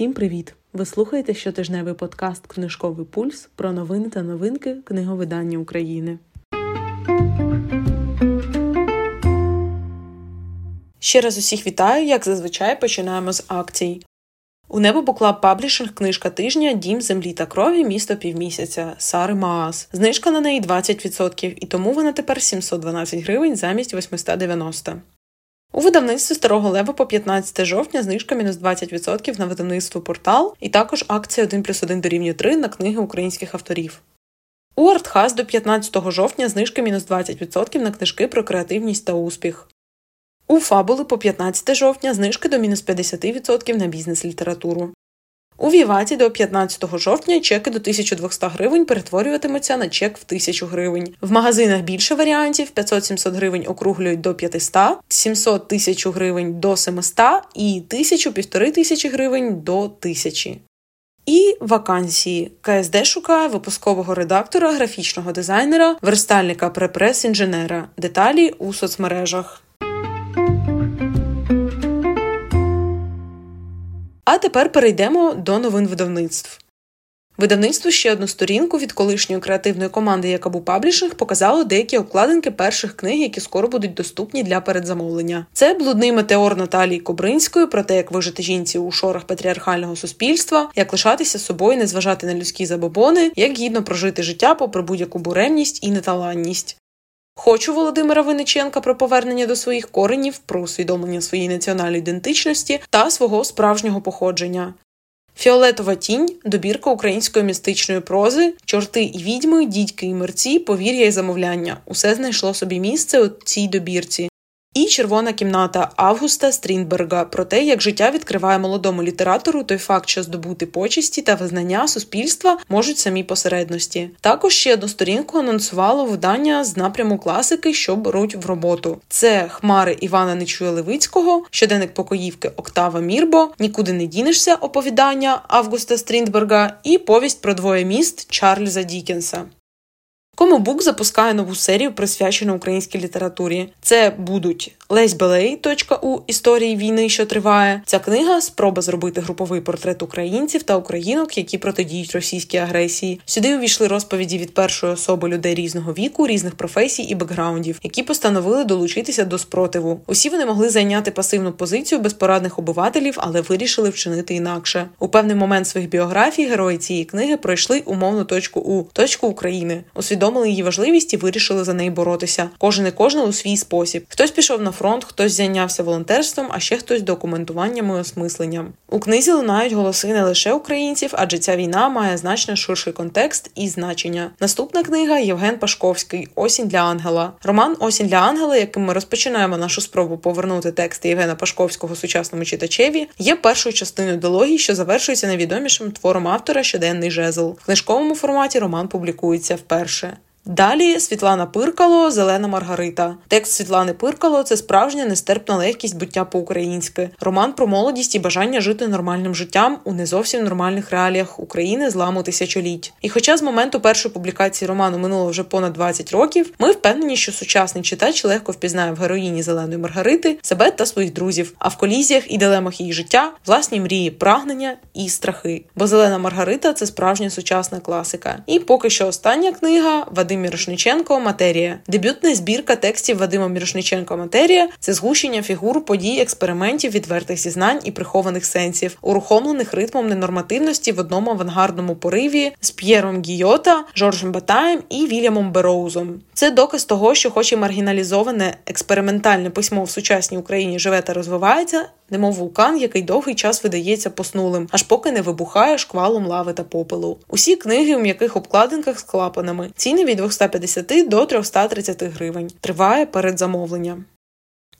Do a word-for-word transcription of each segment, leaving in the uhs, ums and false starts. Всім привіт! Ви слухаєте щотижневий подкаст «Книжковий пульс» про новини та новинки книговидання України. Ще раз усіх вітаю, як зазвичай починаємо з акцій. У «Небо Букла Паблішинг» книжка тижня «Дім, землі та крові. Місто півмісяця» Сари Маас. Знижка на неї двадцять відсотків, і тому вона тепер сімсот дванадцять гривень замість вісімсот дев'яносто. У видавництві Старого Лева по п'ятнадцяте жовтня знижка мінус двадцять відсотків на видавництво «Портал» і також акція один плюс один дорівнює три на книги українських авторів. У ArtHuss до п'ятнадцяте жовтня знижка мінус двадцять відсотків на книжки про креативність та успіх. У Фабули по п'ятнадцяте жовтня знижки до мінус п'ятдесят відсотків на бізнес-літературу. У Віваті до п'ятнадцяте жовтня чеки до тисяча двісті гривень перетворюватимуться на чек в тисячу гривень. В магазинах більше варіантів – п'ятсот-сімсот гривень округлюють до п'ятсот, сімсот-тисячу гривень до сімсот і тисячу-півтори тисячі гривень до тисячі. І вакансії. КСД шукає випускового редактора, графічного дизайнера, верстальника, препрес-інженера. Деталі у соцмережах. А тепер перейдемо до новин видавництв. Видавництво ще одну сторінку від колишньої креативної команди «Якабу паблішних» показало деякі обкладинки перших книг, які скоро будуть доступні для передзамовлення. Це «Блудний метеор» Наталії Кобринської, про те, як вижити жінці у шорах патріархального суспільства, як лишатися собою, не зважати на людські забобони, як гідно прожити життя попри будь-яку буремність і неталанність. «Хочу» Володимира Винниченка про повернення до своїх коренів, про усвідомлення своєї національної ідентичності та свого справжнього походження. «Фіолетова тінь» – добірка української містичної прози, чорти і відьми, дідьки і мерці, повір'я і замовляння. Усе знайшло собі місце у цій добірці. І «Червона кімната» Августа Стріндберга про те, як життя відкриває молодому літератору той факт, що здобути почесті та визнання суспільства можуть самі посередності. Також ще одну сторінку анонсувало видання з напряму класики, що беруть в роботу. Це «Хмари» Івана Нечуя-Левицького, щоденник покоївки Октава Мірбо, «Нікуди не дінешся» оповідання Августа Стріндберга і повість про двоє міст Чарльза Діккенса. Кому Бук запускає нову серію, присвячену українській літературі. Це будуть «Лесь Белей. Точка у історії війни, що триває». Ця книга – спроба зробити груповий портрет українців та українок, які протидіють російській агресії. Сюди увійшли розповіді від першої особи людей різного віку, різних професій і бекграундів, які постановили долучитися до спротиву. Усі вони могли зайняти пасивну позицію безпорадних обивателів, але вирішили вчинити інакше. У певний момент своїх біографій герої цієї книги пройшли умовну точку У, точку України, усвідомили її важливість і вирішили за неї боротися. Кожен і кожна у свій спосіб. Хтось пішов на фронт, хтось зайнявся волонтерством, а ще хтось документуванням і осмисленням. У книзі лунають голоси не лише українців, адже ця війна має значно ширший контекст і значення. Наступна книга – Євген Пашковський «Осінь для ангела». Роман «Осінь для ангела», яким ми розпочинаємо нашу спробу повернути тексти Євгена Пашковського сучасному читачеві, є першою частиною дилогії, що завершується найвідомішим твором автора «Щоденний жезл». В книжковому форматі роман публікується вперше. Далі Світлана Пиркало «Зелена Маргарита». Текст Світлани Пиркало – це справжня нестерпна легкість буття по-українськи. Роман про молодість і бажання жити нормальним життям у не зовсім нормальних реаліях України зламу тисячоліть. І хоча з моменту першої публікації роману минуло вже понад двадцять років, ми впевнені, що сучасний читач легко впізнає в героїні «Зеленої Маргарити» себе та своїх друзів, а в колізіях і дилемах її життя – власні мрії, прагнення і страхи. Бо «Зелена Маргарита» – це справжня сучасна класика. І поки що остання книга – Вадим Мірошниченко «Матерія». Дебютна збірка текстів Вадима Мірошниченка «Матерія» – це згущення фігур, подій, експериментів, відвертих зізнань і прихованих сенсів, урухомлених ритмом ненормативності в одному авангардному пориві з П'єром Гійота, Жоржем Батаєм і Вільямом Бероузом. Це доказ того, що хоч і маргіналізоване експериментальне письмо в сучасній Україні живе та розвивається, немов вулкан, який довгий час видається поснулим, аж поки не вибухає шквалом лави та попелу. Усі книги у м'яких обкладинках з клапанами. Ціни від двісті п'ятдесят до триста тридцять гривень. Триває передзамовлення.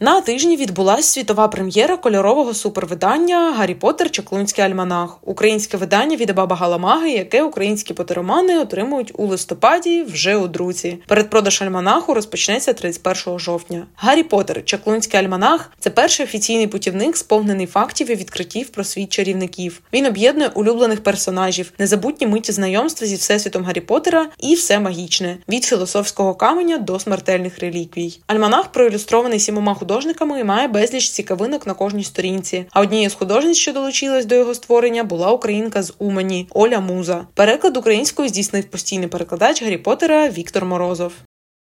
На тижні відбулась світова прем'єра кольорового супервидання «Гаррі Поттер. Чаклунський альманах» – українське видання від Баба Галамаги, яке українські поттеромани отримують у листопаді вже у друці. Передпродаж альманаху розпочнеться тридцять першого жовтня. «Гаррі Поттер. Чаклунський альманах» – це перший офіційний путівник, сповнений фактів і відкриттів про світ чарівників. Він об'єднує улюблених персонажів, незабутні миті знайомства зі всесвітом Гаррі Поттера і все магічне – від філософського каменя до смертельних реліквій. Альманах проілюстрований сімома художниками і має безліч цікавинок на кожній сторінці. А однією з художниць, що долучилась до його створення, була українка з Умані Оля Муза. Переклад українською здійснив постійний перекладач Гаррі Поттера Віктор Морозов.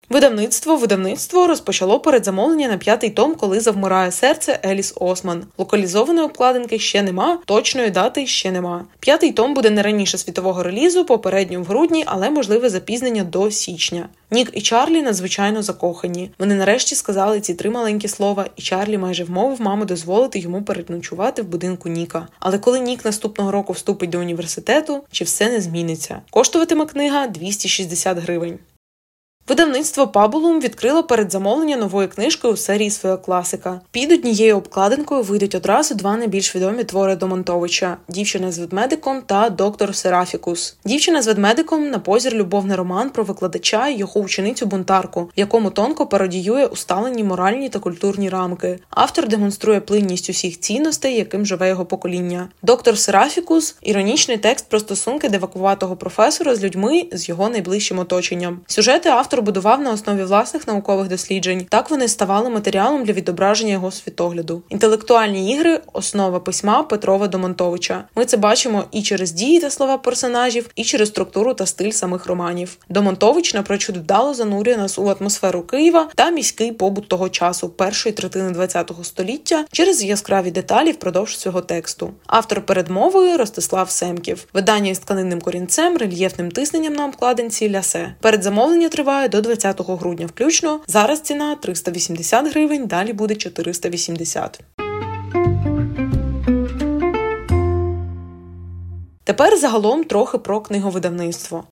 Видавництво видавництво розпочало передзамовлення на п'ятий том «Коли завмирає серце» Еліс Осман. Локалізованої обкладинки ще нема, точної дати ще нема. П'ятий том буде не раніше світового релізу, попередньо в грудні, але можливе запізнення до січня. Нік і Чарлі надзвичайно закохані. Вони нарешті сказали ці три маленькі слова, і Чарлі майже вмовив маму дозволити йому переночувати в будинку Ніка. Але коли Нік наступного року вступить до університету, чи все не зміниться? Коштуватиме книга двісті шістдесят гривень. Видавництво «Пабулум» відкрило передзамовлення нової книжки у серії «Своя класика». Під однією обкладинкою вийдуть одразу два найбільш відомі твори Домонтовича – «Дівчина з ведмедиком» та «Доктор Серафікус». «Дівчина з ведмедиком» – напозір любовний роман про викладача і його ученицю-бунтарку, в якому тонко пародіює усталені моральні та культурні рамки. Автор демонструє плинність усіх цінностей, яким живе його покоління. «Доктор Серафікус» – іронічний текст про стосунки девакуватого професора з людьми з його найближчим оточенням. Сюжети автор будував на основі власних наукових досліджень. Так вони ставали матеріалом для відображення його світогляду. Інтелектуальні ігри – основа письма Петрова-Домонтовича. Ми це бачимо і через дії та слова персонажів, і через структуру та стиль самих романів. Домонтович напрочуд вдало занурює нас у атмосферу Києва та міський побут того часу, першої третини ХХ століття, через яскраві деталі впродовж цього тексту. Автор передмови – Ростислав Семків. Видання із тканинним корінцем, рельєфним тисненням на обкладинці лясе. Передзамовлення триває до двадцятого грудня включно. Зараз ціна триста вісімдесят гривень, далі буде чотириста вісімдесят. Тепер загалом трохи про книговидавництво.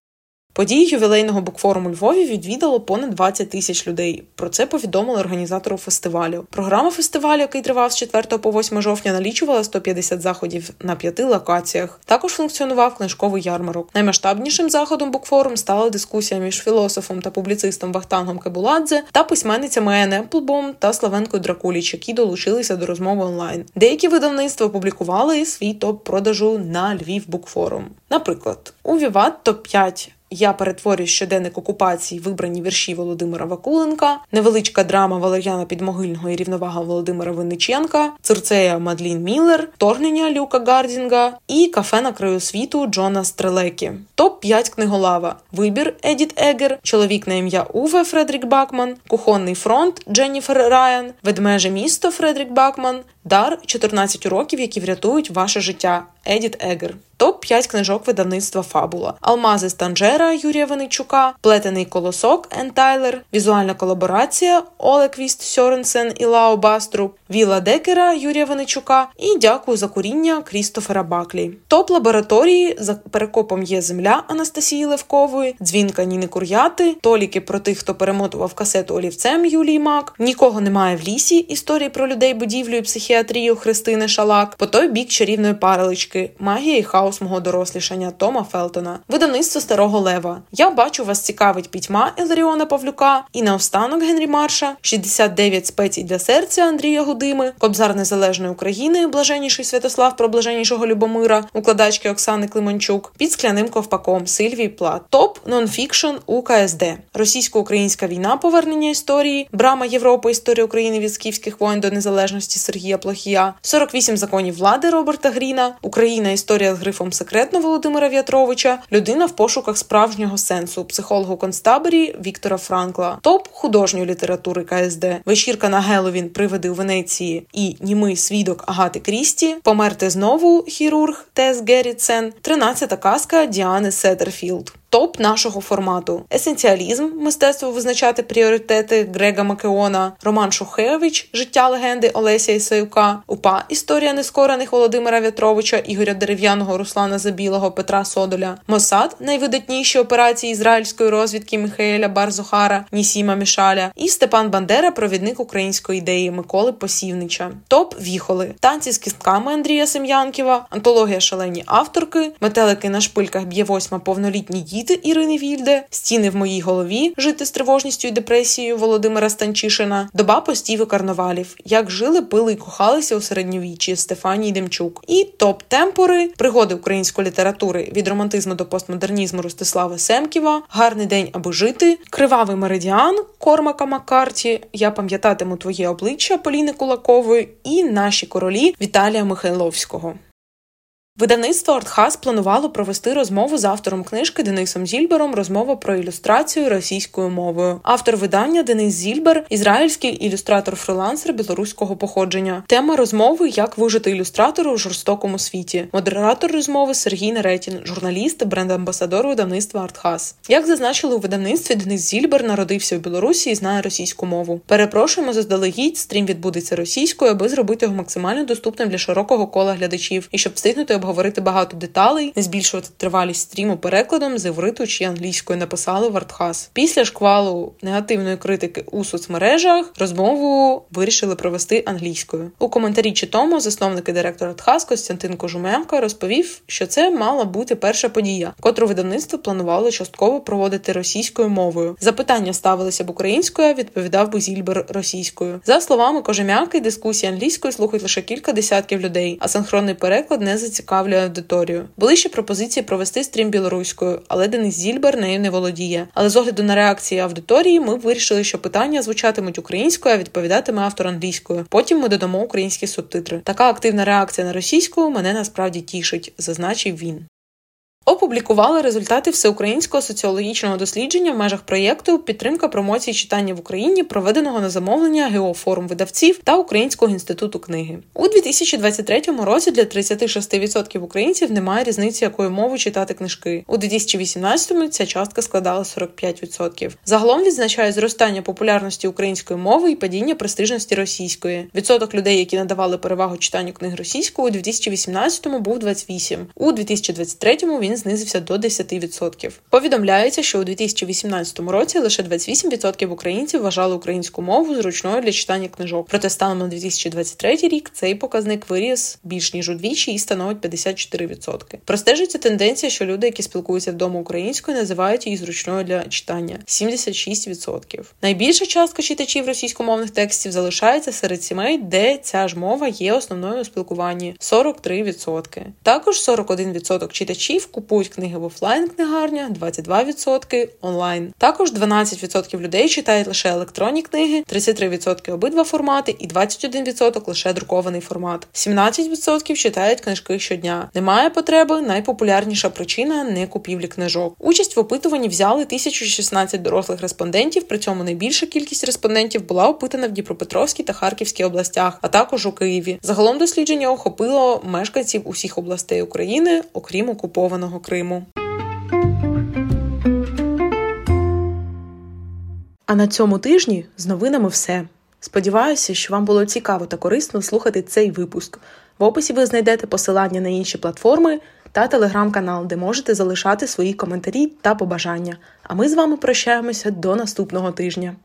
Події ювілейного букфоруму Львові відвідало понад двадцять тисяч людей. Про це повідомили організатору фестивалю. Програма фестивалю, який тривав з четвертого по восьме жовтня, налічувала сто п'ятдесят заходів на п'яти локаціях. Також функціонував книжковий ярмарок. Наймасштабнішим заходом букфорум стала дискусія між філософом та публіцистом Вахтангом Кебуладзе та письменницями Ен Еплбом та Славенкою Дракуліч, які долучилися до розмови онлайн. Деякі видавництва опублікували свій топ-продажу на Львів букфорум. Наприклад, у Віват топ п'ять «Я перетворюю щоденник окупації» вибрані вірші Володимира Вакуленка, невеличка драма Валер'яна Підмогильного і рівновага Володимира Винниченка, Цирцея Мадлін Міллер, Торгнення Люка Гардінга і Кафе на краю світу Джона Стрелекі. топ п'ять книголава. Вибір Едіт Егер, Чоловік на ім'я Уве Фредерік Бакман, Кухонний фронт Дженніфер Райан, Ведмеже місто Фредерік Бакман, Дар чотирнадцять уроків, які врятують ваше життя Едіт Егер. топ п'ять книжок видавництва «Фабула». «Алмази з Танжера» Юрія Венечука, «Плетений колосок» Енн Тайлер, візуальна колаборація Оле Квіст Сьоренсен і Лао Баструб, «Віла Декера» Юрія Венечука і «Дякую за куріння» Крістофера Баклі. Топ-лабораторії «За перекопом є земля» Анастасії Левкової, «Дзвінка» Ніни Кур'яти, «Толіки про тих, хто перемотував касету олівцем» Юлії Мак, «Нікого немає в лісі» історії про людей, будівлю і психіатрію Христини Шалак, «По той бік чарівної паралички» Магія і хаос мого дорослішання Тома Фелтона. Видавництво Старого Лева. Я бачу, вас цікавить пітьма Іларіона Павлюка і наостанок Генрі Марша, шістдесят дев'ять спецій для серця Андрія Гудими, Кобзар Незалежної України, Блаженніший Святослав про Блаженнішого Любомира, укладачки Оксани Климончук, Під скляним ковпаком Сильвії Плат. Топ нонфікшн у КСД. Російсько-українська війна, повернення історії, Брама Європи, історія України від скіфських воїн до незалежності Сергія Плохія, сорок вісім законів влади Роберта Гріна, Україна, історія з грифом секретно Володимира В'ятровича, людина в пошуках справжнього сенсу, психолог у концтаборі Віктора Франкла. Топ художньої літератури КСД. Вечірка на Геловін, Привиди у Венеції і Німий свідок Агати Крісті, Померти знову хірург Тес Геррітсен, тринадцята казка Діани Сеттерфілд. Топ нашого формату. Есенціалізм, мистецтво визначати пріоритети Грега Макеона, Роман Шухевич, життя легенди Олеся Ісаюка, УПА, історія нескорених Володимира В'ятровича, Ігоря Дерев'яного, Руслана Забілого, Петра Содоля, Мосад, найвидатніші операції ізраїльської розвідки Міхаеля Барзухара, Нісіма Мішаля і Степан Бандера, провідник української ідеї Миколи Посівнича. Топ віхоли. Танці з кістками Андрія Сем'янківа, антологія шалені авторки, метелики на шпильках б'є восьма повнолітній діти Ірини Вільде, стіни в моїй голові, жити з тривожністю і депресією Володимира Станчишина, доба постів і карнавалів, як жили, пили і кохалися у середньовіччі Стефанії Демчук і топ-темпори, пригоди української літератури від романтизму до постмодернізму Ростислава Семківа, гарний день аби жити, кривавий меридіан Кормака Маккарті, я пам'ятатиму твоє обличчя Поліни Кулакової і наші королі Віталія Михайловського. Видавництво «ArtHuss» планувало провести розмову з автором книжки Денисом Зільбером «Розмова про ілюстрацію російською мовою». Автор видання Денис Зільбер – ізраїльський ілюстратор-фрилансер білоруського походження. Тема розмови – як вижити ілюстратору у жорстокому світі. Модератор розмови – Сергій Неретін, журналіст, бренд-амбасадор видавництва «ArtHuss». Як зазначили у видавництві, Денис Зільбер народився в Білорусі і знає російську мову. Перепрошуємо заздалегідь, стрім відбудеться російською, аби зробити його максимально доступним для широкого кола глядачів і щоб встигнути говорити багато деталей, не збільшувати тривалість стріму перекладом з івриту чи англійською, написали в «ArtHuss». Після шквалу негативної критики у соцмережах розмову вирішили провести англійською. У коментарі чи тому засновник і директор «ArtHuss» Костянтин Кожум'янко розповів, що це мала бути перша подія, котру видавництво планувало частково проводити російською мовою. Запитання ставилися б українською, відповідав би Зільбер російською. За словами Кожум'янки, дискусії англійською слухають лише кілька десятків людей, а синхронний переклад не зацікавив аудиторію. Були ще пропозиції провести стрім білоруською, але Денис Зільбер нею не володіє. Але з огляду на реакції аудиторії ми вирішили, що питання звучатимуть українською, а відповідатиме автор англійською. Потім ми додамо українські субтитри. Така активна реакція на російську мене насправді тішить, зазначив він. Опублікували результати всеукраїнського соціологічного дослідження в межах проєкту «Підтримка промоції читання в Україні», проведеного на замовлення Геофорум видавців та Українського інституту книги. У дві тисячі двадцять третьому році для тридцять шість відсотків українців немає різниці, якою мовою читати книжки. У дві тисячі вісімнадцятому ця частка складала сорок п'ять відсотків. Загалом відзначають зростання популярності української мови і падіння престижності російської. Відсоток людей, які надавали перевагу читанню книг російською, у дві тисячі вісімнадцятому був двадцять вісім відсотків. У дві тисячі двадцять третьому він знизився до десять відсотків. Повідомляється, що у дві тисячі вісімнадцятому році лише двадцять вісім відсотків українців вважали українську мову зручною для читання книжок. Проте станом на дві тисячі двадцять третій рік цей показник виріс більш ніж удвічі і становить п'ятдесят чотири відсотки. Простежиться тенденція, що люди, які спілкуються вдома українською, називають її зручною для читання – сімдесят шість відсотків. Найбільша частка читачів російськомовних текстів залишається серед сімей, де ця ж мова є основною у спілкуванні – сорок три відсотки. Також сорок один відсоток читачів купують книги в офлайн-книгарнях, двадцять два відсотки – онлайн. Також дванадцять відсотків людей читають лише електронні книги, тридцять три відсотки – обидва формати і двадцять один відсоток – лише друкований формат. сімнадцять відсотків читають книжки щодня. Немає потреби – найпопулярніша причина некупівлі книжок. Участь в опитуванні взяли тисяча шістнадцять дорослих респондентів, при цьому найбільша кількість респондентів була опитана в Дніпропетровській та Харківській областях, а також у Києві. Загалом дослідження охопило мешканців усіх областей України, окрім окупованого Криму. А на цьому тижні з новинами все. Сподіваюся, що вам було цікаво та корисно слухати цей випуск. В описі ви знайдете посилання на інші платформи та телеграм-канал, де можете залишати свої коментарі та побажання. А ми з вами прощаємося до наступного тижня.